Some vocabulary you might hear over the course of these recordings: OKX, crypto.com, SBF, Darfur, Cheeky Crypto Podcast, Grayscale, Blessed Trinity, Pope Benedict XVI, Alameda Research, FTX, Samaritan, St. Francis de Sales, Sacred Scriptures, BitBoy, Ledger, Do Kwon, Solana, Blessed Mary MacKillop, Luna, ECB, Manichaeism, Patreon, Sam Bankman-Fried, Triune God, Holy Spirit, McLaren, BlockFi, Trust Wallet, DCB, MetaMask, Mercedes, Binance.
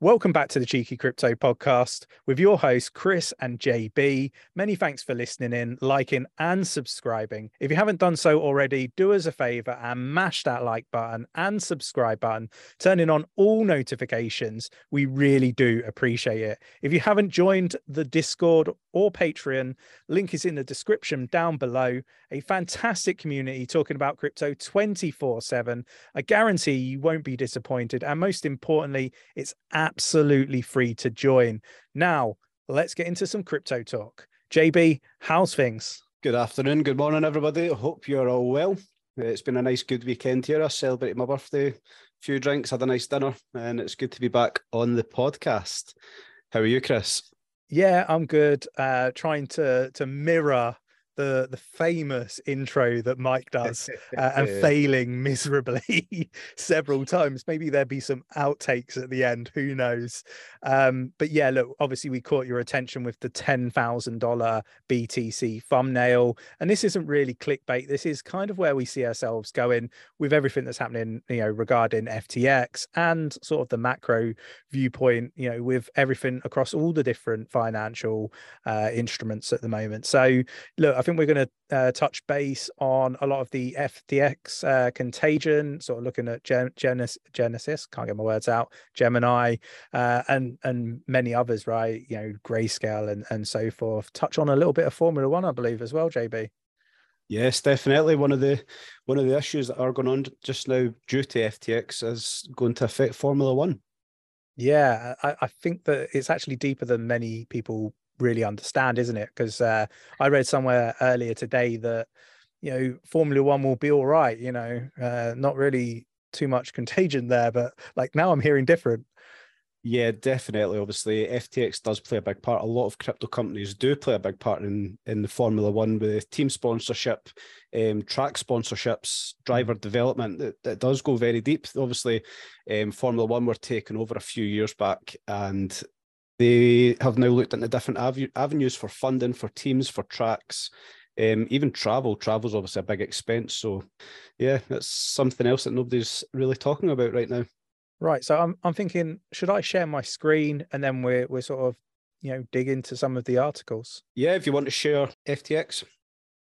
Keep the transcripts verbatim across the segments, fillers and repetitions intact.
Welcome back to the Cheeky Crypto Podcast with your hosts, Chris and J B. Many thanks for listening in, liking and subscribing. If you haven't done so already, do us a favor and mash that like button and subscribe button, turning on all notifications. We really do appreciate it. If you haven't joined the Discord or Patreon, link is in the description down below. A fantastic community talking about crypto twenty-four seven. I guarantee you won't be disappointed. And most importantly, it's absolutely free to join. Now, let's get into some crypto talk. J B, how's things? Good afternoon, good morning, everybody. I hope you're all well. It's been a nice, good weekend here. I celebrated my birthday, a few drinks, had a nice dinner, and it's good to be back on the podcast. How are you, Chris? Yeah, I'm good. Uh, trying to to mirror the the famous intro that Mike does uh, and failing miserably several times. Maybe there'd be some outtakes at the end, who knows? Um, but yeah, look, obviously we caught your attention with the ten thousand dollars B T C thumbnail. And this isn't really clickbait. This is kind of where we see ourselves going with everything that's happening, you know, regarding F T X and sort of the macro viewpoint, you know, with everything across all the different financial uh, instruments at the moment. So look, I I think we're going to uh, touch base on a lot of the F T X uh, contagion, sort of looking at Gen- Genesis, Genesis, can't get my words out, Gemini, uh, and and many others, right? You know, Grayscale and, and so forth. Touch on a little bit of Formula One, I believe, as well, J B. Yes, definitely. One of the one of the issues that are going on just now due to F T X is going to affect Formula One. Yeah, I, I think that it's actually deeper than many people really understand, isn't it? Because uh, I read somewhere earlier today that, you know, Formula One will be all right, you know, uh, not really too much contagion there, but like now I'm hearing different. Yeah, definitely. Obviously, F T X does play a big part. A lot of crypto companies do play a big part in, in the Formula One with team sponsorship, um, track sponsorships, driver development. It, it does go very deep. Obviously, um, Formula One were taken over a few years back, and they have now looked into different av- avenues for funding, for teams, for tracks, um, even travel. Travel's obviously a big expense. So, yeah, that's something else that nobody's really talking about right now. Right. So I'm I'm thinking, should I share my screen and then we're we're sort of, you know, dig into some of the articles? Yeah, if you want to share F T X.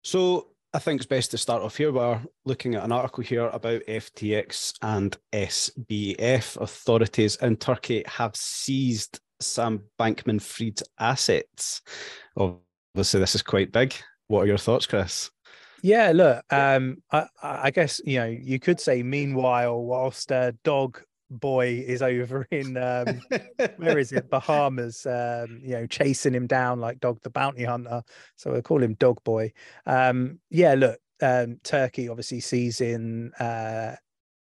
So I think it's best to start off here. We're looking at an article here about F T X and S B F. Authorities in Turkey have seized Sam Bankman-Fried's assets. Obviously, this is quite big. What are your thoughts, Chris? Yeah, look, um, I, I guess, you know, you could say meanwhile, whilst uh, Dog Boy is over in, um, where is it, Bahamas, um, you know, chasing him down like Dog the Bounty Hunter. So we'll call him Dog Boy. Um, yeah, look, um, Turkey obviously seizing uh,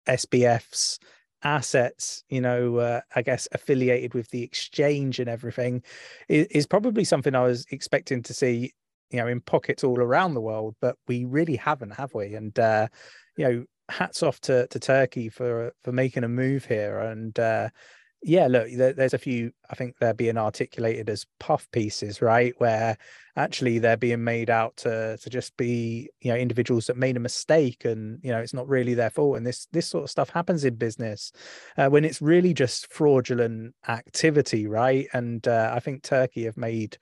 S B F's assets, you know, uh, I guess affiliated with the exchange and everything is, is probably something I was expecting to see, you know, in pockets all around the world, but we really haven't, have we? And, uh, you know, hats off to, to Turkey for, for making a move here. And, uh, yeah, look, there, there's a few, I think they're being articulated as puff pieces, right? Where actually they're being made out to, to just be, you know, individuals that made a mistake and, you know, it's not really their fault. And this, this sort of stuff happens in business uh, when it's really just fraudulent activity, right? And uh, I think Turkey have made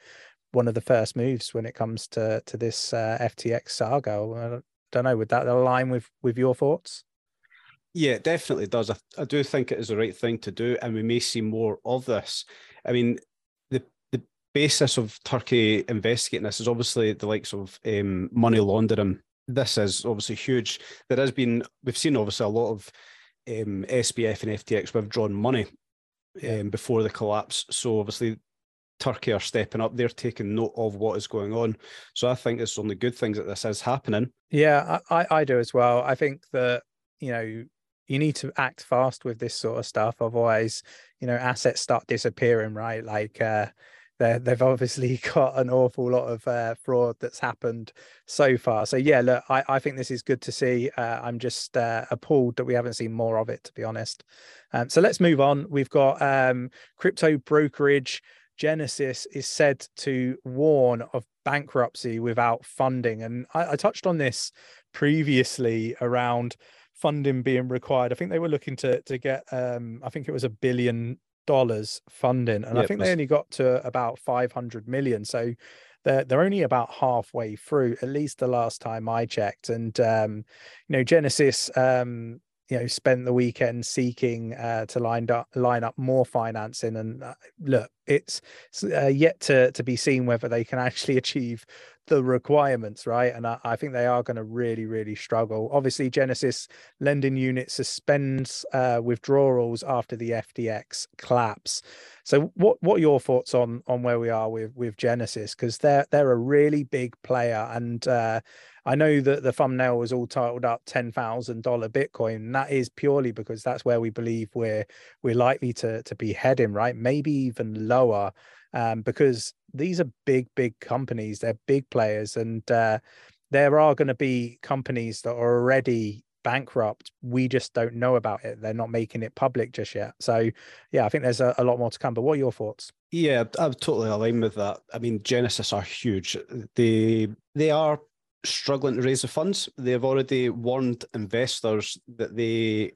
one of the first moves when it comes to, to this uh, F T X saga. I don't know, would that align with, with your thoughts? Yeah, it definitely does. I, I do think it is the right thing to do, and we may see more of this. I mean, the the basis of Turkey investigating this is obviously the likes of um, money laundering. This is obviously huge. There has been, we've seen obviously a lot of um, S B F and F T X withdrawn money yeah. um, before the collapse. So obviously Turkey are stepping up. They're taking note of what is going on. So I think it's only good things that this is happening. Yeah, I, I do as well. I think that, you know, you need to act fast with this sort of stuff. Otherwise, you know, assets start disappearing, right? Like uh, they've obviously got an awful lot of uh, fraud that's happened so far. So, yeah, look, I, I think this is good to see. Uh, I'm just uh, appalled that we haven't seen more of it, to be honest. Um, so let's move on. We've got um, crypto brokerage Genesis is said to warn of bankruptcy without funding. And I, I touched on this previously around funding being required. I think they were looking to to get, um, I think it was a billion dollars funding, and yeah, I think they only got to about five hundred million. So they're they're only about halfway through, at least the last time I checked. And um, you know, Genesis, um, you know, spent the weekend seeking uh, to line up line up more financing. And uh, look, it's uh, yet to to be seen whether they can actually achieve the requirements, right? And I, I think they are going to really, really struggle. Obviously, Genesis lending unit suspends uh, withdrawals after the F T X collapse. So, what what are your thoughts on on where we are with with Genesis? Because they're they're a really big player, and uh, I know that the thumbnail was all titled up ten thousand dollars Bitcoin, and that is purely because that's where we believe we're we're likely to to be heading, right? Maybe even lower. Um, because these are big, big companies, they're big players, and uh, there are going to be companies that are already bankrupt. We just don't know about it. They're not making it public just yet. So, yeah, I think there's a, a lot more to come. But what are your thoughts? Yeah, I'm totally aligned with that. I mean, Genesis are huge. They, they are struggling to raise the funds. They've already warned investors that they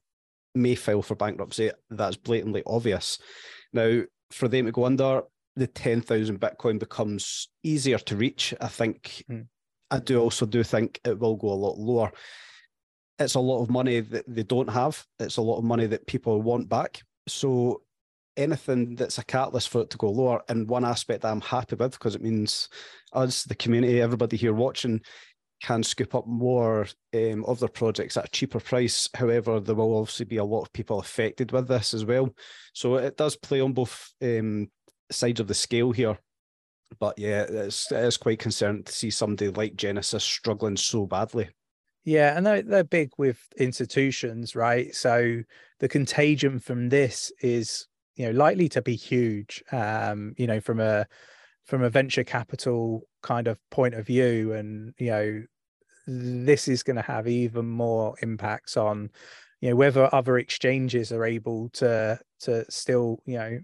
may file for bankruptcy. That's blatantly obvious. Now, for them to go under, the ten thousand Bitcoin becomes easier to reach. I think, mm. I do also do think it will go a lot lower. It's a lot of money that they don't have. It's a lot of money that people want back. So anything that's a catalyst for it to go lower, and one aspect I'm happy with, because it means us, the community, everybody here watching, can scoop up more um, of their projects at a cheaper price. However, there will obviously be a lot of people affected with this as well. So it does play on both um, sides of the scale here. But yeah, it's, it's quite concerning to see somebody like Genesis struggling so badly. Yeah, and they're, they're big with institutions, right? So the contagion from this is, you know, likely to be huge, um, you know, from a from a venture capital kind of point of view. And, you know, this is going to have even more impacts on, you know, whether other exchanges are able to to still, you know,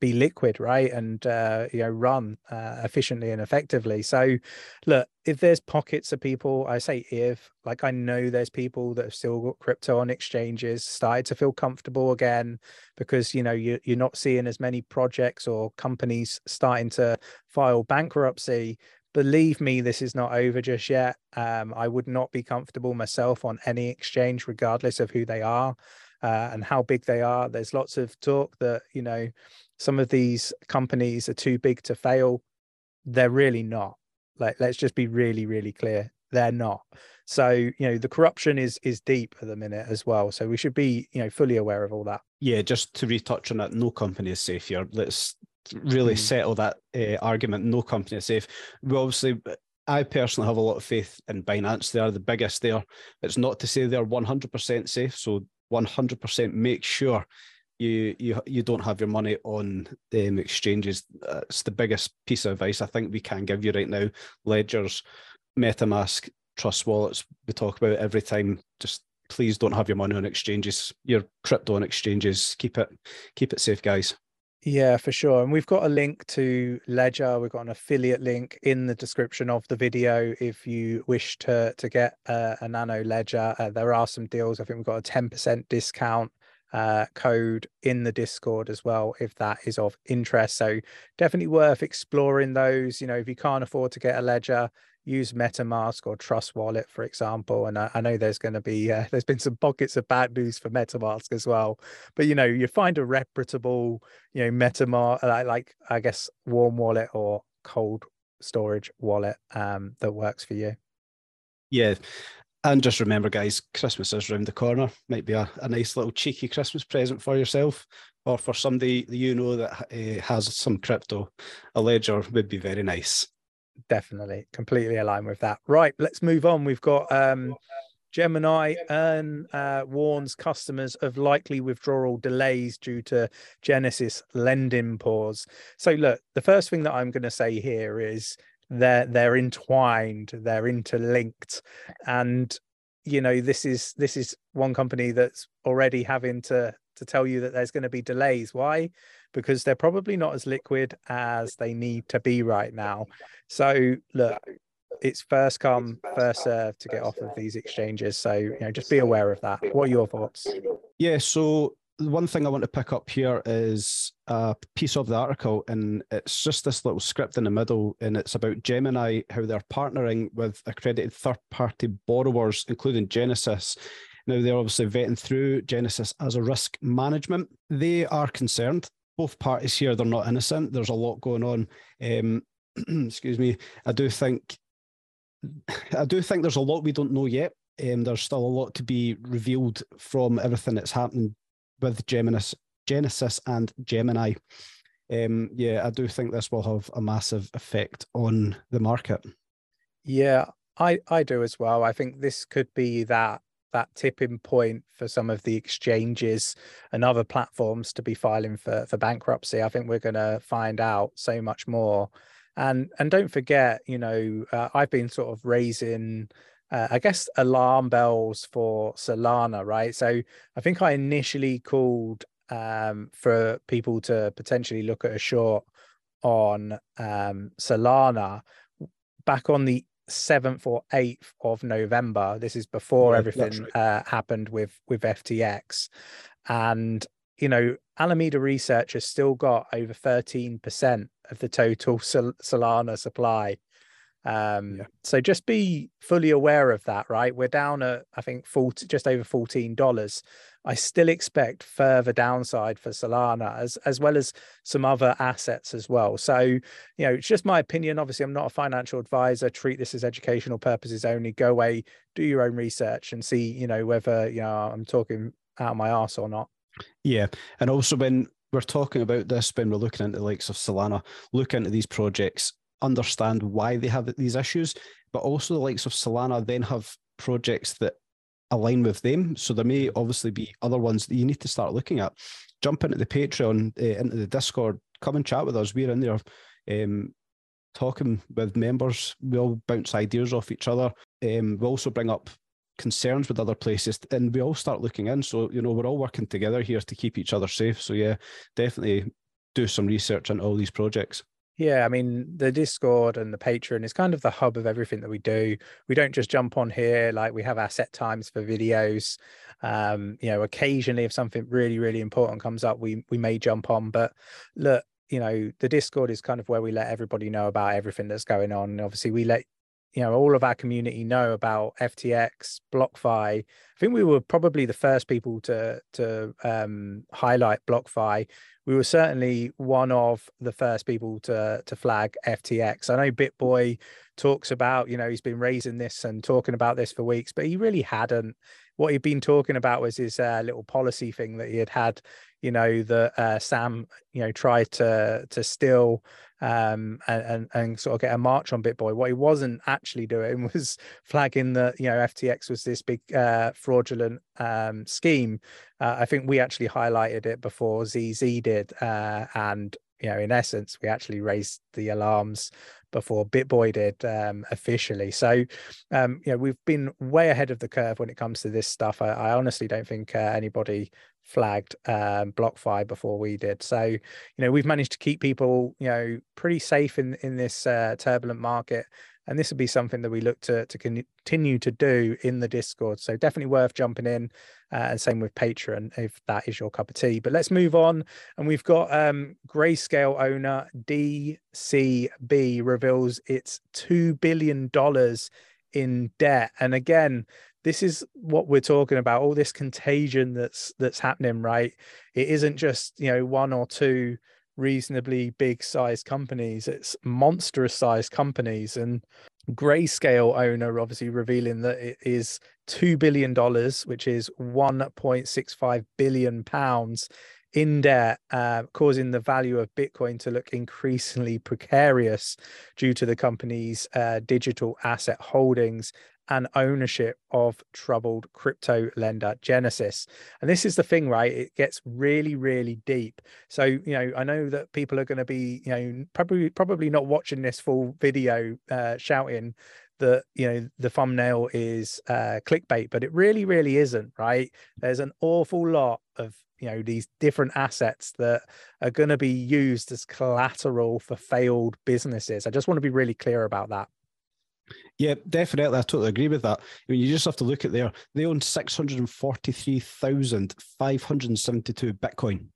be liquid, right? And uh you know, run uh, efficiently and effectively. So look, if there's pockets of people, I say if, like, I know there's people that have still got crypto on exchanges, started to feel comfortable again, because, you know, you, you're not seeing as many projects or companies starting to file bankruptcy. Believe me, this is not over just yet. um I would not be comfortable myself on any exchange, regardless of who they are uh, and how big they are. There's lots of talk that, you know, some of these companies are too big to fail. They're really not. Like, let's just be really, really clear. They're not. So, you know, the corruption is is deep at the minute as well. So we should be, you know, fully aware of all that. Yeah, just to retouch on that, no company is safe here. Let's really mm. settle that uh, argument. No company is safe. We obviously, I personally have a lot of faith in Binance. They are the biggest there. It's not to say they're one hundred percent safe. So one hundred percent make sure You, you you don't have your money on um, exchanges. That's the biggest piece of advice I think we can give you right now. Ledgers, MetaMask, Trust Wallets, we talk about it every time. Just please don't have your money on exchanges, your crypto on exchanges. Keep it, keep it safe, guys. Yeah, for sure. And we've got a link to Ledger. We've got an affiliate link in the description of the video if you wish to, to get uh, a nano Ledger. Uh, there are some deals. I think we've got a ten percent discount Uh, code in the Discord as well, if that is of interest. So definitely worth exploring those. You know, if you can't afford to get a Ledger, use MetaMask or Trust Wallet, for example. And I, I know there's going to be uh, there's been some pockets of bad news for MetaMask as well. But you know, you find a reputable, you know, MetaMask like, like I guess warm wallet or cold storage wallet um, that works for you. Yeah. And just remember, guys, Christmas is around the corner. Might be a, a nice little cheeky Christmas present for yourself, or for somebody that you know that uh, has some crypto. A Ledger would be very nice. Definitely. Completely aligned with that. Right, let's move on. We've got um, Gemini Earn uh, warns customers of likely withdrawal delays due to Genesis lending pause. So look, the first thing that I'm going to say here is, They're, they're entwined, they're interlinked. And, you know, this is this is one company that's already having to, to tell you that there's going to be delays. Why? Because they're probably not as liquid as they need to be right now. So, look, it's first come, first serve to get off of these exchanges. So, you know, just be aware of that. What are your thoughts? Yeah, so one thing I want to pick up here is a piece of the article, and it's just this little script in the middle, and it's about Gemini, how they're partnering with accredited third-party borrowers, including Genesis. Now, they're obviously vetting through Genesis as a risk management. They are concerned. Both parties here, they're not innocent. There's a lot going on. Um, excuse me. I do think, I do think there's a lot we don't know yet. Um, there's still a lot to be revealed from everything that's happening with Genesis, Genesis and Gemini. Um, yeah, I do think this will have a massive effect on the market. Yeah, I, I do as well. I think this could be that that tipping point for some of the exchanges and other platforms to be filing for, for bankruptcy. I think we're going to find out so much more. And, and don't forget, you know, uh, I've been sort of raising... Uh, I guess alarm bells for Solana, right? So I think I initially called um, for people to potentially look at a short on um, Solana back on the seventh or eighth of November. This is before yeah, everything right. uh, happened with, with F T X. And, you know, Alameda Research has still got over thirteen percent of the total Sol- Solana supply. Um, yeah. So just be fully aware of that, right? We're down at, I think, forty, just over fourteen dollars. I still expect further downside for Solana, as, as well as some other assets as well. So, you know, it's just my opinion. Obviously, I'm not a financial advisor. Treat this as educational purposes only. Go away, do your own research and see, you know, whether, you know, I'm talking out of my arse or not. Yeah. And also when we're talking about this, when we're looking into the likes of Solana, look into these projects, understand why they have these issues, but also the likes of Solana then have projects that align with them. So there may obviously be other ones that you need to start looking at. Jump into the Patreon, uh, into the Discord, come and chat with us. We're in there um, talking with members. We all bounce ideas off each other. Um, we also bring up concerns with other places, and we all start looking in. So, you know, we're all working together here to keep each other safe. So yeah, definitely do some research on all these projects. Yeah, I mean, the Discord and the Patreon is kind of the hub of everything that we do. We don't just jump on here, like we have our set times for videos. Um, you know, occasionally if something really, really important comes up, we we may jump on. But look, you know, the Discord is kind of where we let everybody know about everything that's going on. And obviously, we let, you know, all of our community know about F T X, BlockFi. I think we were probably the first people to to um, highlight BlockFi. We were certainly one of the first people to to flag F T X. I know BitBoy talks about, you know, he's been raising this and talking about this for weeks, but he really hadn't. What he'd been talking about was his uh, little policy thing that he had had, you know, that uh, Sam, you know, tried to to steal um, and, and and sort of get a march on BitBoy. What he wasn't actually doing was flagging that, you know, F T X was this big uh, fraudulent um, scheme. Uh, I think we actually highlighted it before Z Z did, uh, and you know, in essence, we actually raised the alarms before BitBoy did um, officially. So, um, you know, we've been way ahead of the curve when it comes to this stuff. I, I honestly don't think uh, anybody flagged um, BlockFi before we did. So, you know, we've managed to keep people, you know, pretty safe in in this uh, turbulent market. And this would be something that we look to to continue to do in the Discord. So definitely worth jumping in, uh, and same with Patreon if that is your cup of tea. But let's move on. And we've got um, Grayscale owner D C B reveals it's two billion dollars in debt. And again, this is what we're talking about, all this contagion that's that's happening, right? It isn't just, you know, one or two reasonably big sized companies, it's monstrous sized companies. And Grayscale owner obviously revealing that it is two billion dollars, which is one point six five billion pounds in debt, uh, causing the value of Bitcoin to look increasingly precarious due to the company's uh, digital asset holdings and ownership of troubled crypto lender Genesis. And this is the thing, right? It gets really, really deep. So, you know, I know that people are going to be, you know, probably probably not watching this full video uh, shouting that, you know, the thumbnail is uh, clickbait, but it really, really isn't, right? There's an awful lot of, you know, these different assets that are going to be used as collateral for failed businesses. I just want to be really clear about that. Yeah, definitely. I totally agree with that. I mean, you just have to look at there. They own six hundred forty-three thousand five hundred seventy-two Bitcoin.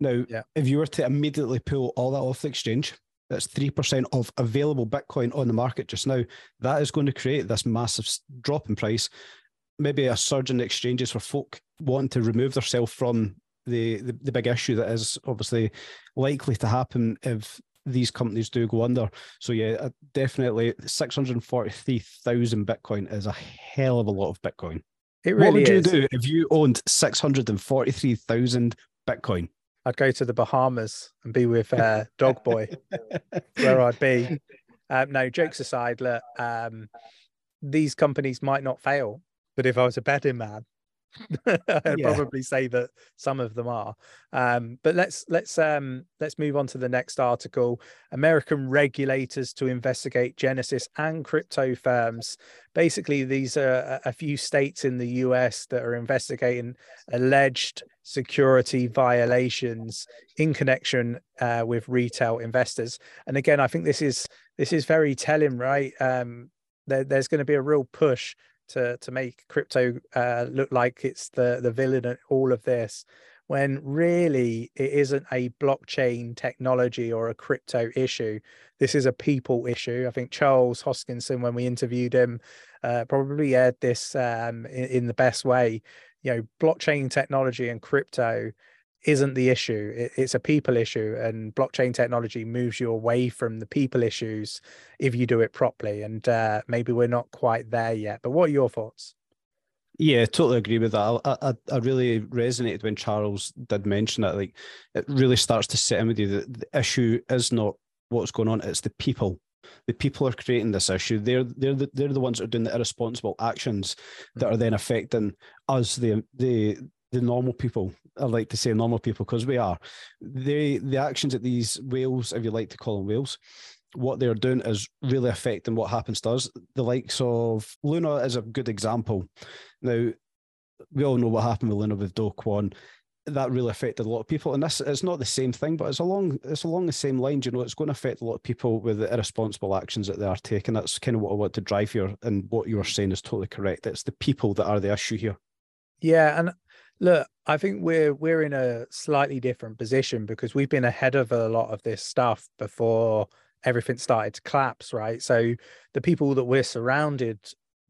Now, yeah. if you were to immediately pull all that off the exchange, that's three percent of available Bitcoin on the market just now. That is going to create this massive drop in price, maybe a surge in exchanges for folk wanting to remove themselves from the, the, the big issue that is obviously likely to happen if these companies do go under. So yeah, definitely six hundred forty-three thousand Bitcoin is a hell of a lot of Bitcoin. It really what would is. you do if you owned six hundred forty-three thousand Bitcoin? I'd go to the Bahamas and be with uh, Dog Boy, where I'd be. Um, no, jokes aside, look, um, these companies might not fail, but if I was a betting man, I'd yeah. probably say that some of them are. Um, but let's let's um, let's move on to the next article. American regulators to investigate Genesis and crypto firms. Basically, these are a few states in the U S that are investigating alleged security violations in connection uh, with retail investors. And again, I think this is this is very telling, right? Um, there, there's going to be a real push to to make crypto uh, look like it's the the villain in all of this, when really it isn't a blockchain technology or a crypto issue. This is a people issue. I think Charles Hoskinson, when we interviewed him, uh, probably aired this um, in, in the best way. You know, blockchain technology and crypto isn't the issue. It, it's a people issue, and blockchain technology moves you away from the people issues if you do it properly. And uh, maybe we're not quite there yet. But what are your thoughts? Yeah, totally agree with that. I, I, I really resonated when Charles did mention that. Like, it really starts to set in with you that the issue is not what's going on. It's the people. The people are creating this issue. They're they're the, they're the ones that are doing the irresponsible actions that are then affecting us, the the the normal people. I like to say normal people because we are. They the actions that these whales, if you like to call them whales, what they're doing is really affecting what happens to us. The likes of Luna is a good example. Now, we all know what happened with Luna with Do Kwon. That really affected a lot of people, and this it's not the same thing, but it's along it's along the same lines. You know, it's going to affect a lot of people with the irresponsible actions that they are taking. That's kind of what I want to drive here, and what you are saying is totally correct. It's the people that are the issue here. Yeah, and look, I think we're we're in a slightly different position because we've been ahead of a lot of this stuff before everything started to collapse, right? So the people that we're surrounded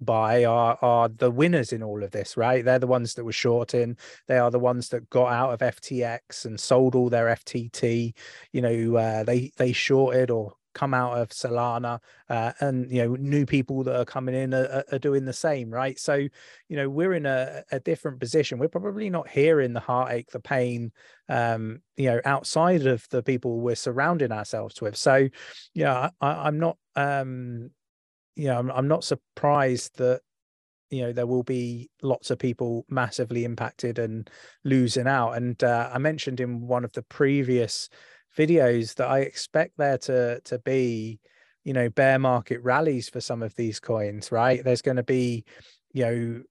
by are are the winners in all of this, right? They're the ones that were shorting. They are the ones that got out of F T X and sold all their F T T. You know, uh, they they shorted or come out of Solana, uh, and you know, new people that are coming in are, are doing the same, right? So, you know, we're in a, a different position. We're probably not hearing the heartache, the pain, um, you know, outside of the people we're surrounding ourselves with. So, yeah, I, I'm not. Um, You know, I'm, I'm not surprised that, you know, there will be lots of people massively impacted and losing out. And uh, I mentioned in one of the previous videos that I expect there to to be, you know, bear market rallies for some of these coins, right? There's going to be, you know,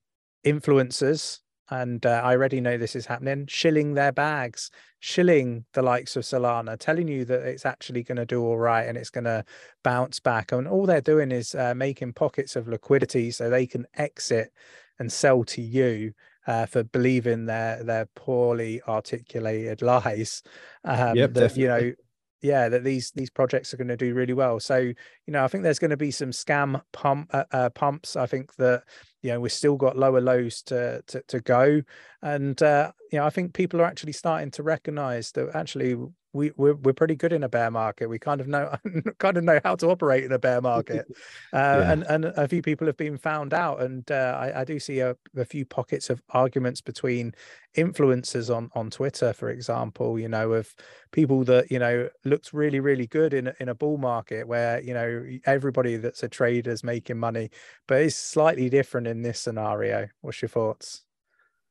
influencers. And uh, I already know this is happening, shilling their bags, shilling the likes of Solana, telling you that it's actually going to do all right and it's going to bounce back. And all they're doing is uh, making pockets of liquidity so they can exit and sell to you uh, for believing their their poorly articulated lies. Um, yep, that, definitely. You know, yeah, that these these projects are going to do really well. So, you know, I think there's going to be some scam pump uh, uh, pumps. I think that, you know, we've still got lower lows to to, to go. And, uh, you know, I think people are actually starting to recognize that actually we, we're, we're pretty good in a bear market. We kind of know kind of know how to operate in a bear market. Uh, yeah. and, and a few people have been found out. And uh, I, I do see a, a few pockets of arguments between influencers on, on Twitter, for example, you know, of people that, you know, looked really, really good in, in a bull market where, you know, everybody that's a trader is making money. But it's slightly different in In this scenario. What's your thoughts?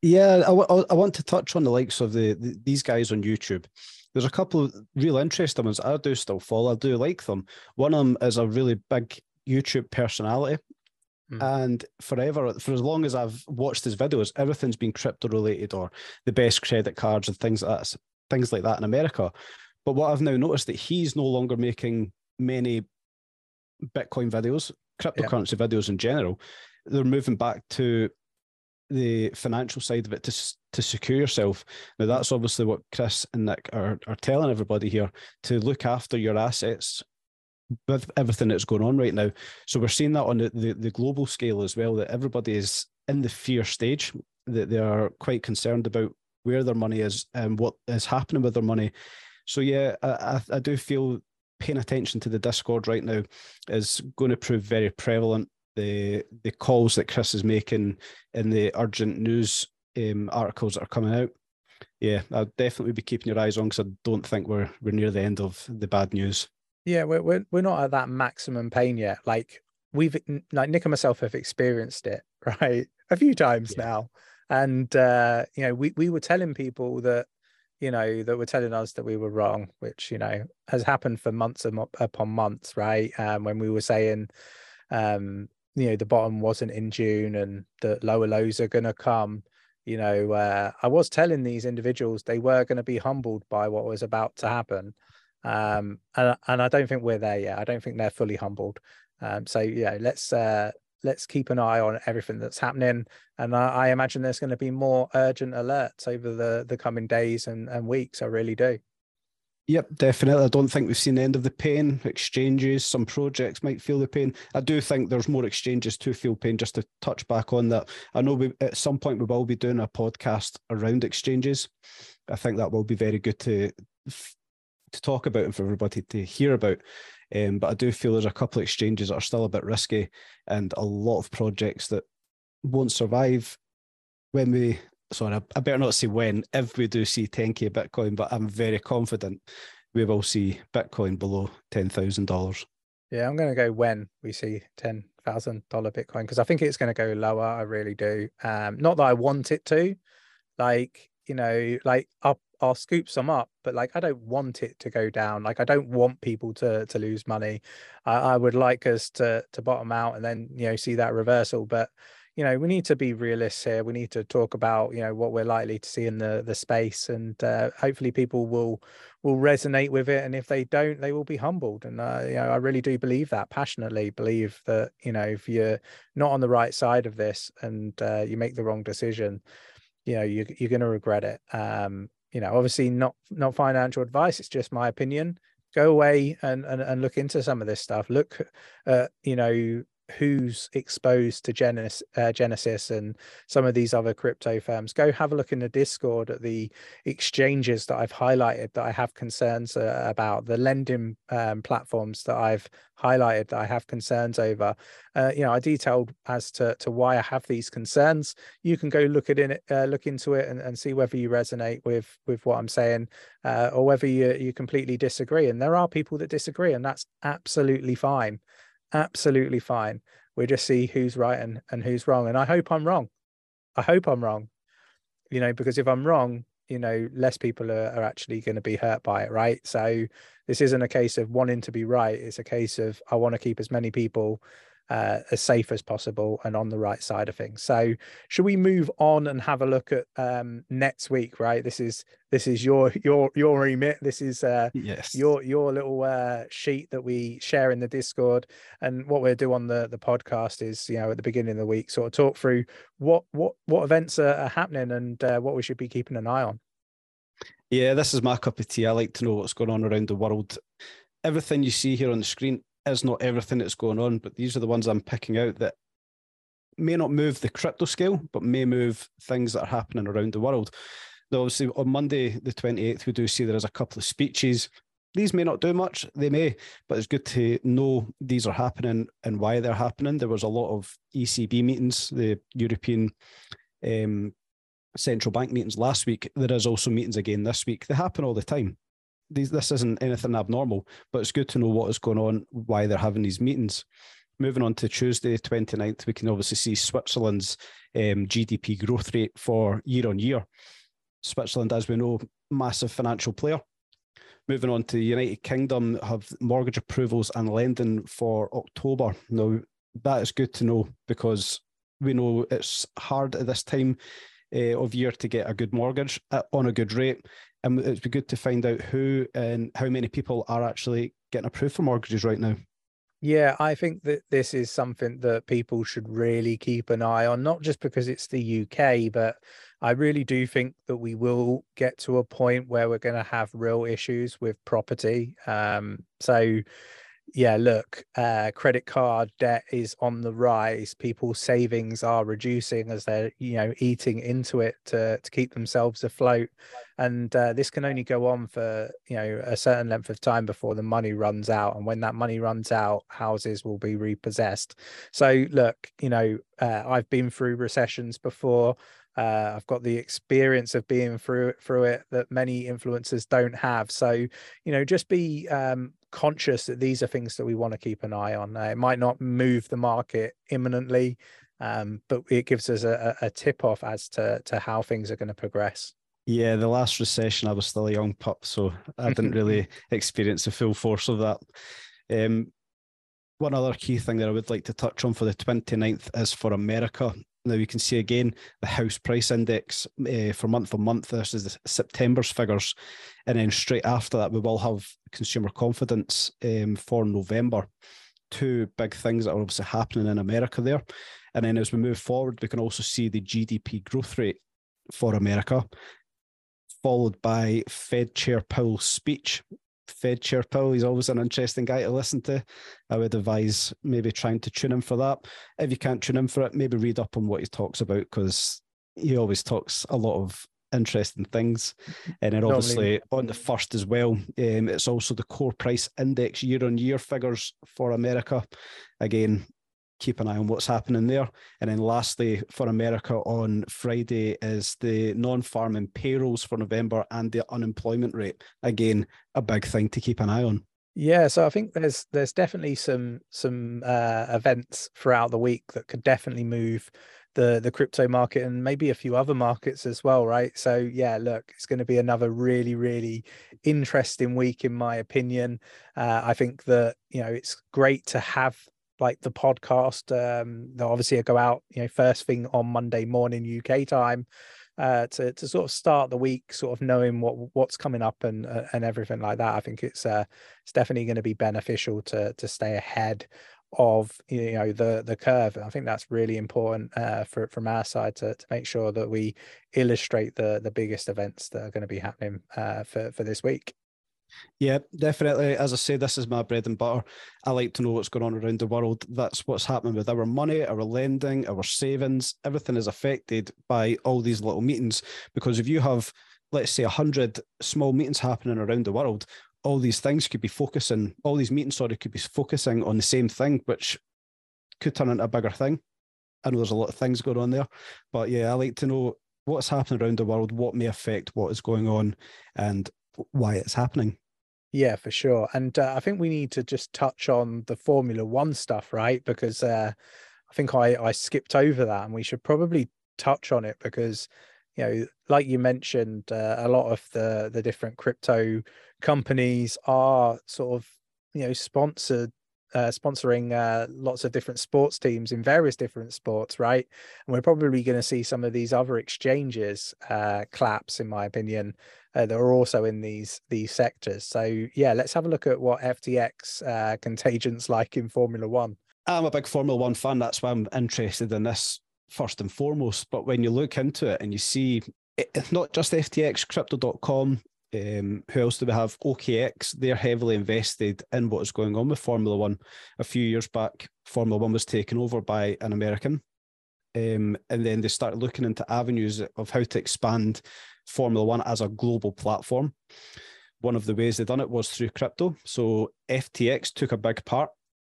Yeah, I, w- I want to touch on the likes of the, the these guys on YouTube. There's a couple of real interesting ones I do still follow. I do like them. One of them is a really big YouTube personality, mm. and forever, for as long as I've watched his videos, everything's been crypto related or the best credit cards and things like that, things like that in America. But what I've now noticed that he's no longer making many Bitcoin videos. cryptocurrency yeah. videos in general, they're moving back to the financial side of it to to secure yourself. Now, that's obviously what Chris and Nick are, are telling everybody here, to look after your assets with everything that's going on right now. So we're seeing that on the, the, the global scale as well, that everybody is in the fear stage, that they are quite concerned about where their money is and what is happening with their money. So yeah, I, I do feel paying attention to the Discord right now is going to prove very prevalent. The the calls that Chris is making and the urgent news um, articles that are coming out. Yeah, I'll definitely be keeping your eyes on, because I don't think we're we're near the end of the bad news. Yeah, we're we're we're not at that maximum pain yet. Like we've like Nick and myself have experienced it, right, a few times yeah. now. And uh, you know, we we were telling people that, you know, that were telling us that we were wrong, which, you know, has happened for months upon months, right? Um, when we were saying, um. you know, the bottom wasn't in June and the lower lows are going to come, you know, uh, I was telling these individuals they were going to be humbled by what was about to happen. Um, and, and I don't think we're there yet. I don't think they're fully humbled. Um, so, yeah, let's uh, let's keep an eye on everything that's happening. And I, I imagine there's going to be more urgent alerts over the, the coming days and, and weeks. I really do. Yep, definitely. I don't think we've seen the end of the pain. Exchanges, some projects might feel the pain. I do think there's more exchanges to feel pain, just to touch back on that. I know we, at some point we will be doing a podcast around exchanges. I think that will be very good to to talk about and for everybody to hear about. Um, but I do feel there's a couple of exchanges that are still a bit risky and a lot of projects that won't survive when we... Sorry, I better not say when, if we do see ten K Bitcoin, but I'm very confident we will see Bitcoin below ten thousand dollars. Yeah, I'm going to go when we see ten thousand dollars Bitcoin, because I think it's going to go lower. I really do. Um, not that I want it to. Like, you know, like I'll, I'll scoop some up, but like I don't want it to go down. Like I don't want people to to lose money. I, I would like us to to bottom out and then, you know, see that reversal. But you know, we need to be realists here. We need to talk about, you know, what we're likely to see in the, the space, and uh, hopefully people will will resonate with it. And if they don't, they will be humbled. And, uh, you know, I really do believe that, passionately believe that, you know, if you're not on the right side of this and uh, you make the wrong decision, you know, you, you're going to regret it. Um, you know, obviously not not financial advice. It's just my opinion. Go away and, and, and look into some of this stuff. Look, uh, you know, who's exposed to Genesis, uh, Genesis and some of these other crypto firms. Go have a look in the Discord at the exchanges that I've highlighted that I have concerns uh, about, the lending um, platforms that I've highlighted that I have concerns over. Uh, you know, I detailed as to, to why I have these concerns. You can go look at it, uh, look into it and, and see whether you resonate with, with what I'm saying uh, or whether you, you completely disagree. And there are people that disagree, and that's absolutely fine. Absolutely fine. We'll just see who's right and, and who's wrong. And I hope I'm wrong. I hope I'm wrong, you know, because if I'm wrong, you know, less people are, are actually going to be hurt by it, right? So this isn't a case of wanting to be right. It's a case of I want to keep as many people uh, as safe as possible and on the right side of things. So should we move on and have a look at um, next week, right? This is this is your your your remit. This is uh, yes. your your little uh, sheet that we share in the Discord. And what we'll do on the, the podcast is, you know, at the beginning of the week, sort of talk through what what what events are, are happening and uh, what we should be keeping an eye on. Yeah, this is my cup of tea. I like to know what's going on around the world. Everything you see here on the screen is not everything that's going on, but these are the ones I'm picking out that may not move the crypto scale, but may move things that are happening around the world. Now, obviously, on Monday, the twenty-eighth, we do see there is a couple of speeches. These may not do much, they may, but it's good to know these are happening and why they're happening. There was a lot of E C B meetings, the European um, Central Bank meetings last week. There is also meetings again this week. They happen all the time. These, this isn't anything abnormal, but it's good to know what is going on, why they're having these meetings. Moving on to Tuesday, twenty-ninth, we can obviously see Switzerland's um, G D P growth rate for year on year. Switzerland, as we know, massive financial player. Moving on to the United Kingdom, have mortgage approvals and lending for October. Now, that is good to know, because we know it's hard at this time uh, of year to get a good mortgage at, on a good rate. And it'd be good to find out who and how many people are actually getting approved for mortgages right now. Yeah, I think that this is something that people should really keep an eye on, not just because it's the U K, but I really do think that we will get to a point where we're going to have real issues with property. Um, so, yeah, look, uh, credit card debt is on the rise. People's savings are reducing as they're, you know, eating into it to, to keep themselves afloat. And uh, this can only go on for, you know, a certain length of time before the money runs out. And when that money runs out, houses will be repossessed. So look, you know, uh, I've been through recessions before. Uh, I've got the experience of being through it, through it that many influencers don't have. So, you know, just be um, conscious that these are things that we want to keep an eye on. Uh, it might not move the market imminently, um, but it gives us a, a tip off as to, to how things are going to progress. Yeah, the last recession, I was still a young pup, so I didn't really experience the full force of that. Um, one other key thing that I would like to touch on for the twenty-ninth is for America. Now you can see again the house price index uh, for month on month. This is the September's figures, and then straight after that we will have consumer confidence um, for November. Two big things that are obviously happening in America there, and then as we move forward, we can also see the G D P growth rate for America, followed by Fed Chair Powell's speech. Fed Chair Powell, he's always an interesting guy to listen to. I would advise maybe trying to tune in for that. If you can't tune in for it, maybe read up on what he talks about, because he always talks a lot of interesting things. And then obviously on the first as well, um, it's also the core price index year-on-year figures for America. Again, keep an eye on what's happening there. And then lastly, for America on Friday is the non-farming payrolls for November and the unemployment rate. Again, a big thing to keep an eye on. Yeah, so I think there's there's definitely some some uh, events throughout the week that could definitely move the the crypto market and maybe a few other markets as well, right? So yeah, look, it's going to be another really, really interesting week in my opinion. Uh, I think that, you know, it's great to have like the podcast, um, they'll obviously go out, you know, first thing on Monday morning U K time, uh, to to sort of start the week, sort of knowing what what's coming up and uh, and everything like that. I think it's uh, it's definitely going to be beneficial to to stay ahead of, you know, the the curve. I think that's really important uh, for from our side to to make sure that we illustrate the the biggest events that are going to be happening uh, for for this week. Yeah, definitely. As I say, this is my bread and butter. I like to know what's going on around the world. That's what's happening with our money, our lending, our savings. Everything is affected by all these little meetings, because if you have, let's say, one hundred small meetings happening around the world, all these things could be focusing, all these meetings, sorry, could be focusing on the same thing, which could turn into a bigger thing. I know there's a lot of things going on there, but yeah, I like to know what's happening around the world, what may affect what is going on and why it's happening. Yeah, for sure. And uh, I think we need to just touch on the Formula One stuff, right? Because uh, I think I, I skipped over that, and we should probably touch on it because, you know, like you mentioned, uh, a lot of the, the different crypto companies are sort of, you know, sponsored, uh, sponsoring uh, lots of different sports teams in various different sports, right? And we're probably going to see some of these other exchanges uh, collapse, in my opinion. Uh, that are also in these these sectors. So yeah, let's have a look at what F T X uh, contagions like in Formula One. I'm a big Formula One fan. That's why I'm interested in this first and foremost. But when you look into it and you see it, not just F T X, crypto dot com, um, who else do we have? O K X, they're heavily invested in what is going on with Formula One. A few years back, Formula One was taken over by an American. Um, and then they started looking into avenues of how to expand Formula One as a global platform. One of the ways they done it was through crypto. So F T X took a big part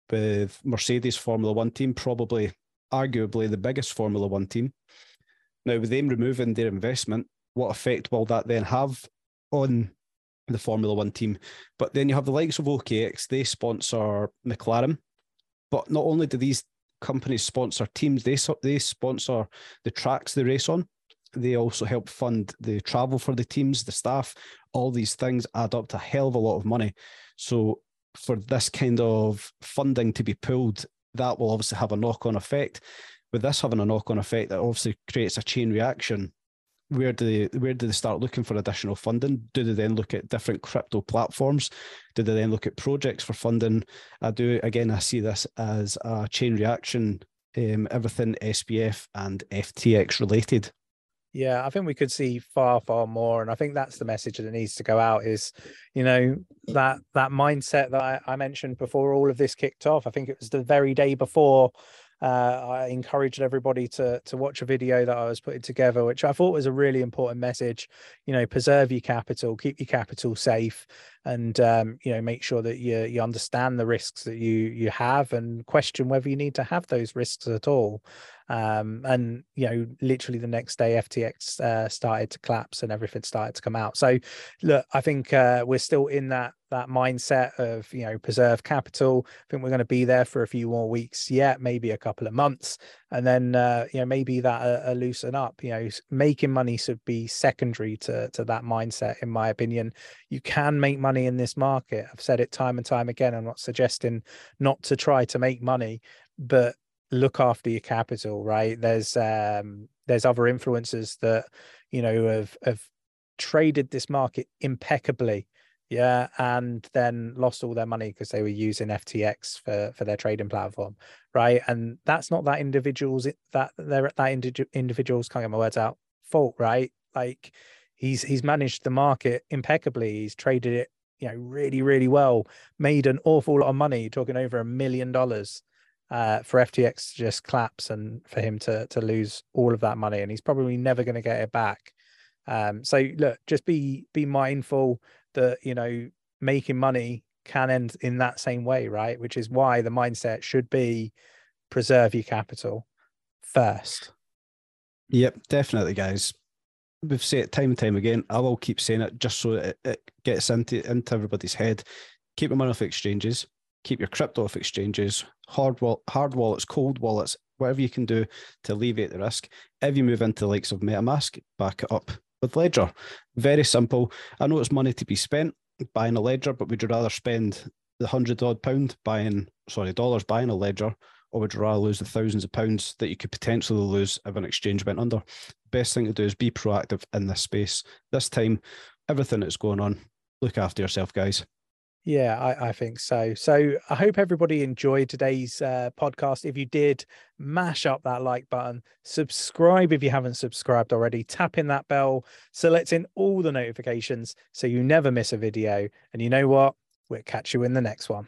with Mercedes Formula One team, probably arguably the biggest Formula One team. Now with them removing their investment, what effect will that then have on the Formula One team? But then you have the likes of O K X, they sponsor McLaren, but not only do these companies sponsor teams, they, they sponsor the tracks they race on. They also help fund the travel for the teams, the staff. All these things add up to a hell of a lot of money. So for this kind of funding to be pulled, that will obviously have a knock-on effect. With this having a knock-on effect, that obviously creates a chain reaction where do they where do they start looking for additional funding? Do they then look at different crypto platforms? Do they then look at projects for funding? I do again. I see this as a chain reaction. Um, everything S B F and F T X related. Yeah, I think we could see far, far more. And I think that's the message that needs to go out is, you know, that that mindset that I, I mentioned before all of this kicked off. I think it was the very day before uh, I encouraged everybody to, to watch a video that I was putting together, which I thought was a really important message. You know, preserve your capital, keep your capital safe, and, um, you know, make sure that you, you understand the risks that you, you have and question whether you need to have those risks at all. Um, and, you know, literally the next day, F T X uh, started to collapse and everything started to come out. So, look, I think uh, we're still in that that mindset of, you know, preserve capital. I think we're going to be there for a few more weeks yet, maybe a couple of months. And then, uh, you know, maybe that uh, loosen up. You know, making money should be secondary to, to that mindset, in my opinion. You can make money in this market. I've said it time and time again. I'm not suggesting not to try to make money, but look after your capital, right? There's um, there's other influencers that, you know, have, have traded this market impeccably, yeah, and then lost all their money because they were using F T X for, for their trading platform, right? And that's not that individual's that they're that indi- individual's can't get my words out fault, right? Like he's he's managed the market impeccably. He's traded it, you know, really really well. Made an awful lot of money, talking over a million dollars. Uh, for F T X to just collapse and for him to to lose all of that money, and he's probably never going to get it back. Um, so look, just be be mindful that, you know, making money can end in that same way, right? Which is why the mindset should be preserve your capital first. Yep, definitely, guys. We've said it time and time again. I will keep saying it just so it, it gets into into everybody's head. Keep your money off exchanges. Keep your crypto off exchanges, hard wall, hard wallets, cold wallets, whatever you can do to alleviate the risk. If you move into the likes of MetaMask, back it up with Ledger. Very simple. I know it's money to be spent buying a Ledger, but would you rather spend the hundred odd pound buying, sorry, dollars buying a Ledger, or would you rather lose the thousands of pounds that you could potentially lose if an exchange went under? Best thing to do is be proactive in this space. This time, everything that's going on, look after yourself, guys. Yeah, I, I think so. So I hope everybody enjoyed today's uh, podcast. If you did, mash up that like button, subscribe if you haven't subscribed already, tap in that bell, selecting all the notifications so you never miss a video. And you know what? We'll catch you in the next one.